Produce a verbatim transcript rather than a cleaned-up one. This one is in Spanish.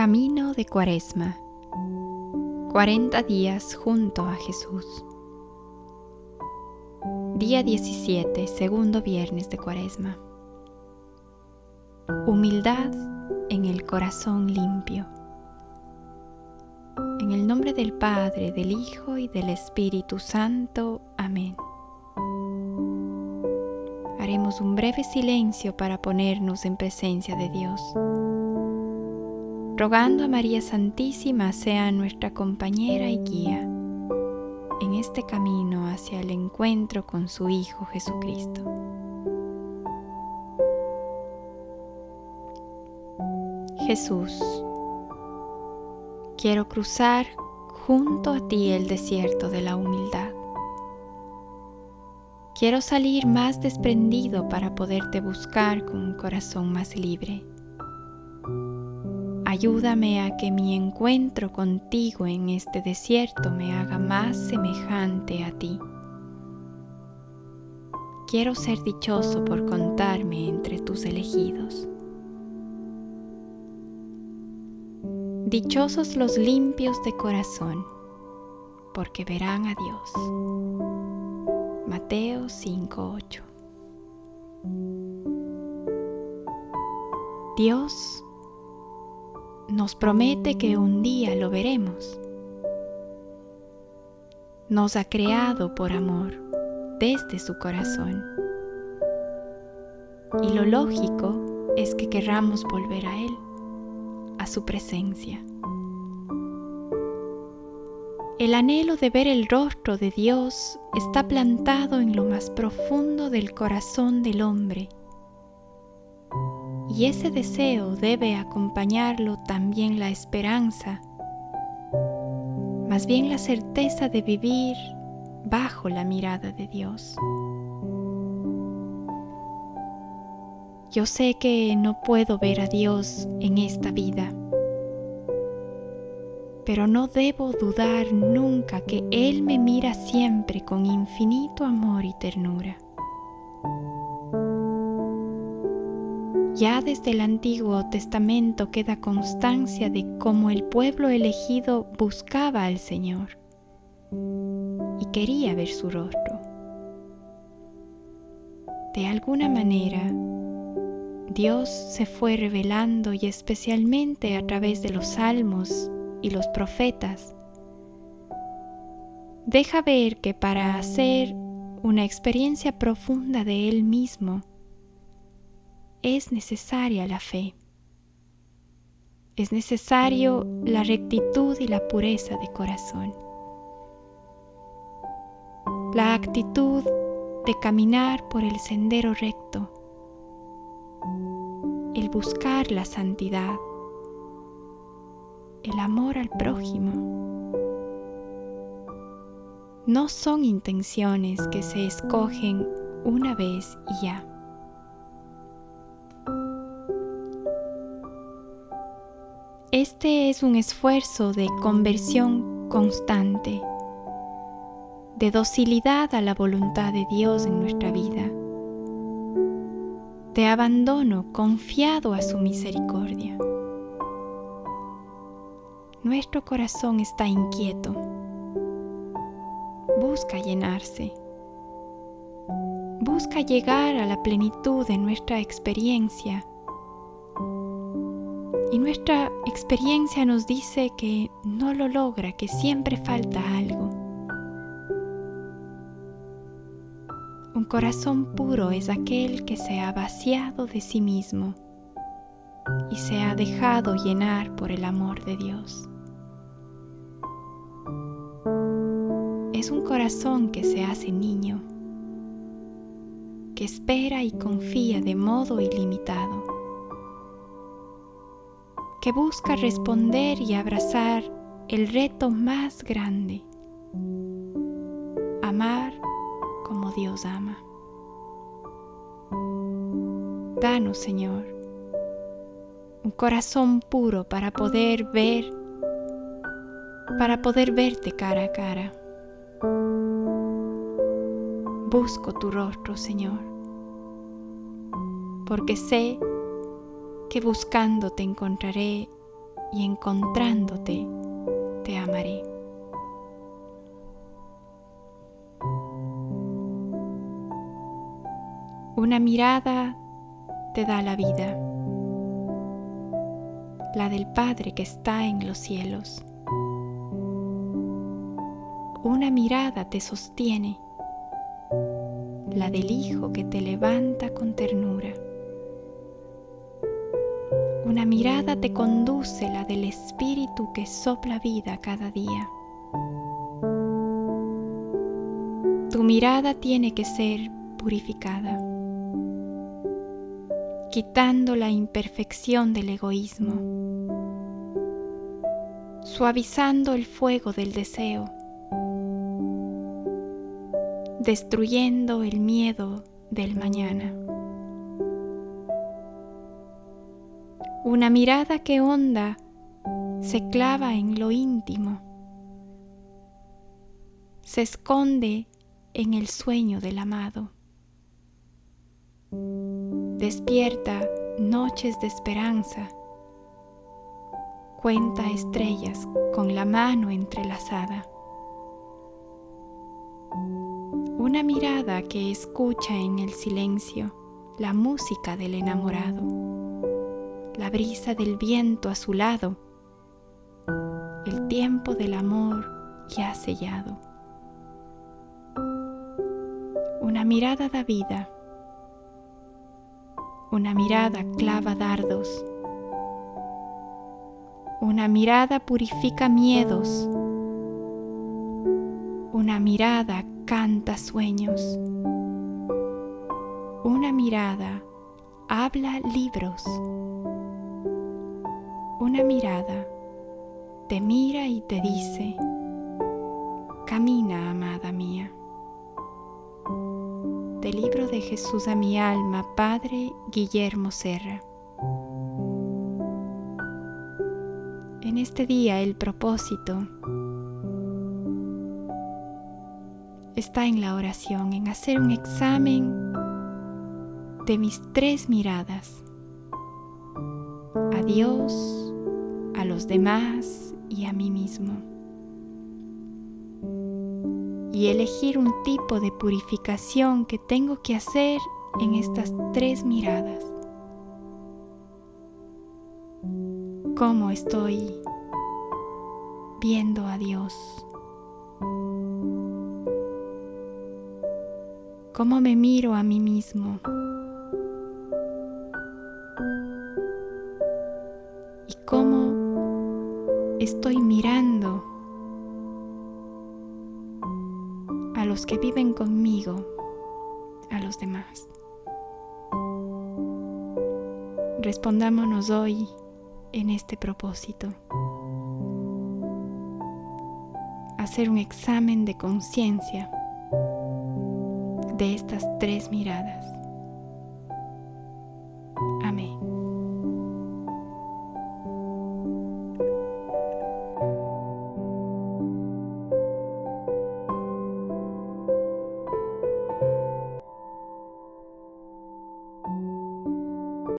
Camino de Cuaresma, cuarenta días junto a Jesús. Día diecisiete, segundo viernes de Cuaresma. Humildad en el corazón limpio. En el nombre del Padre, del Hijo y del Espíritu Santo. Amén. Haremos un breve silencio para ponernos en presencia de Dios, rogando a María Santísima sea nuestra compañera y guía en este camino hacia el encuentro con su Hijo Jesucristo. Jesús, quiero cruzar junto a ti el desierto de la humildad. Quiero salir más desprendido para poderte buscar con un corazón más libre. Ayúdame a que mi encuentro contigo en este desierto me haga más semejante a ti. Quiero ser dichoso por contarme entre tus elegidos. Dichosos los limpios de corazón, porque verán a Dios. Mateo cinco ocho. Dios nos promete que un día lo veremos. Nos ha creado por amor desde su corazón. Y lo lógico es que querramos volver a Él, a su presencia. El anhelo de ver el rostro de Dios está plantado en lo más profundo del corazón del hombre. Y ese deseo debe acompañarlo también la esperanza, más bien la certeza de vivir bajo la mirada de Dios. Yo sé que no puedo ver a Dios en esta vida, pero no debo dudar nunca que Él me mira siempre con infinito amor y ternura. Ya desde el Antiguo Testamento queda constancia de cómo el pueblo elegido buscaba al Señor y quería ver su rostro. De alguna manera, Dios se fue revelando, y especialmente a través de los salmos y los profetas, deja ver que para hacer una experiencia profunda de Él mismo, es necesaria la fe. Es necesario la rectitud y la pureza de corazón. La actitud de caminar por el sendero recto. El buscar la santidad. El amor al prójimo. No son intenciones que se escogen una vez y ya. Este es un esfuerzo de conversión constante, de docilidad a la voluntad de Dios en nuestra vida, de abandono confiado a su misericordia. Nuestro corazón está inquieto, busca llenarse, busca llegar a la plenitud de nuestra experiencia. Y nuestra experiencia nos dice que no lo logra, que siempre falta algo. Un corazón puro es aquel que se ha vaciado de sí mismo y se ha dejado llenar por el amor de Dios. Es un corazón que se hace niño, que espera y confía de modo ilimitado, que busca responder y abrazar el reto más grande: amar como Dios ama. Danos, Señor, un corazón puro para poder ver, para poder verte cara a cara. Busco tu rostro, Señor, porque sé que buscándote encontraré y encontrándote te amaré. Una mirada te da la vida, la del Padre que está en los cielos. Una mirada te sostiene, la del Hijo que te levanta con ternura. Una mirada te conduce, la del Espíritu que sopla vida cada día. Tu mirada tiene que ser purificada, quitando la imperfección del egoísmo, suavizando el fuego del deseo, destruyendo el miedo del mañana. Una mirada que honda se clava en lo íntimo, se esconde en el sueño del amado. Despierta noches de esperanza, cuenta estrellas con la mano entrelazada. Una mirada que escucha en el silencio la música del enamorado, la brisa del viento azulado, el tiempo del amor que ha sellado. Una mirada da vida, una mirada clava dardos, una mirada purifica miedos, una mirada canta sueños, una mirada habla libros, una mirada te mira y te dice: camina, amada mía. Del libro de Jesús a mi alma, Padre Guillermo Serra. En este día el propósito está en la oración, en hacer un examen de mis tres miradas: a Dios, a los demás y a mí mismo. Y elegir un tipo de purificación que tengo que hacer en estas tres miradas. ¿Cómo estoy viendo a Dios? ¿Cómo me miro a mí mismo? ¿Y cómo estoy mirando a los que viven conmigo, a los demás? Respondámonos hoy en este propósito. Hacer un examen de conciencia de estas tres miradas.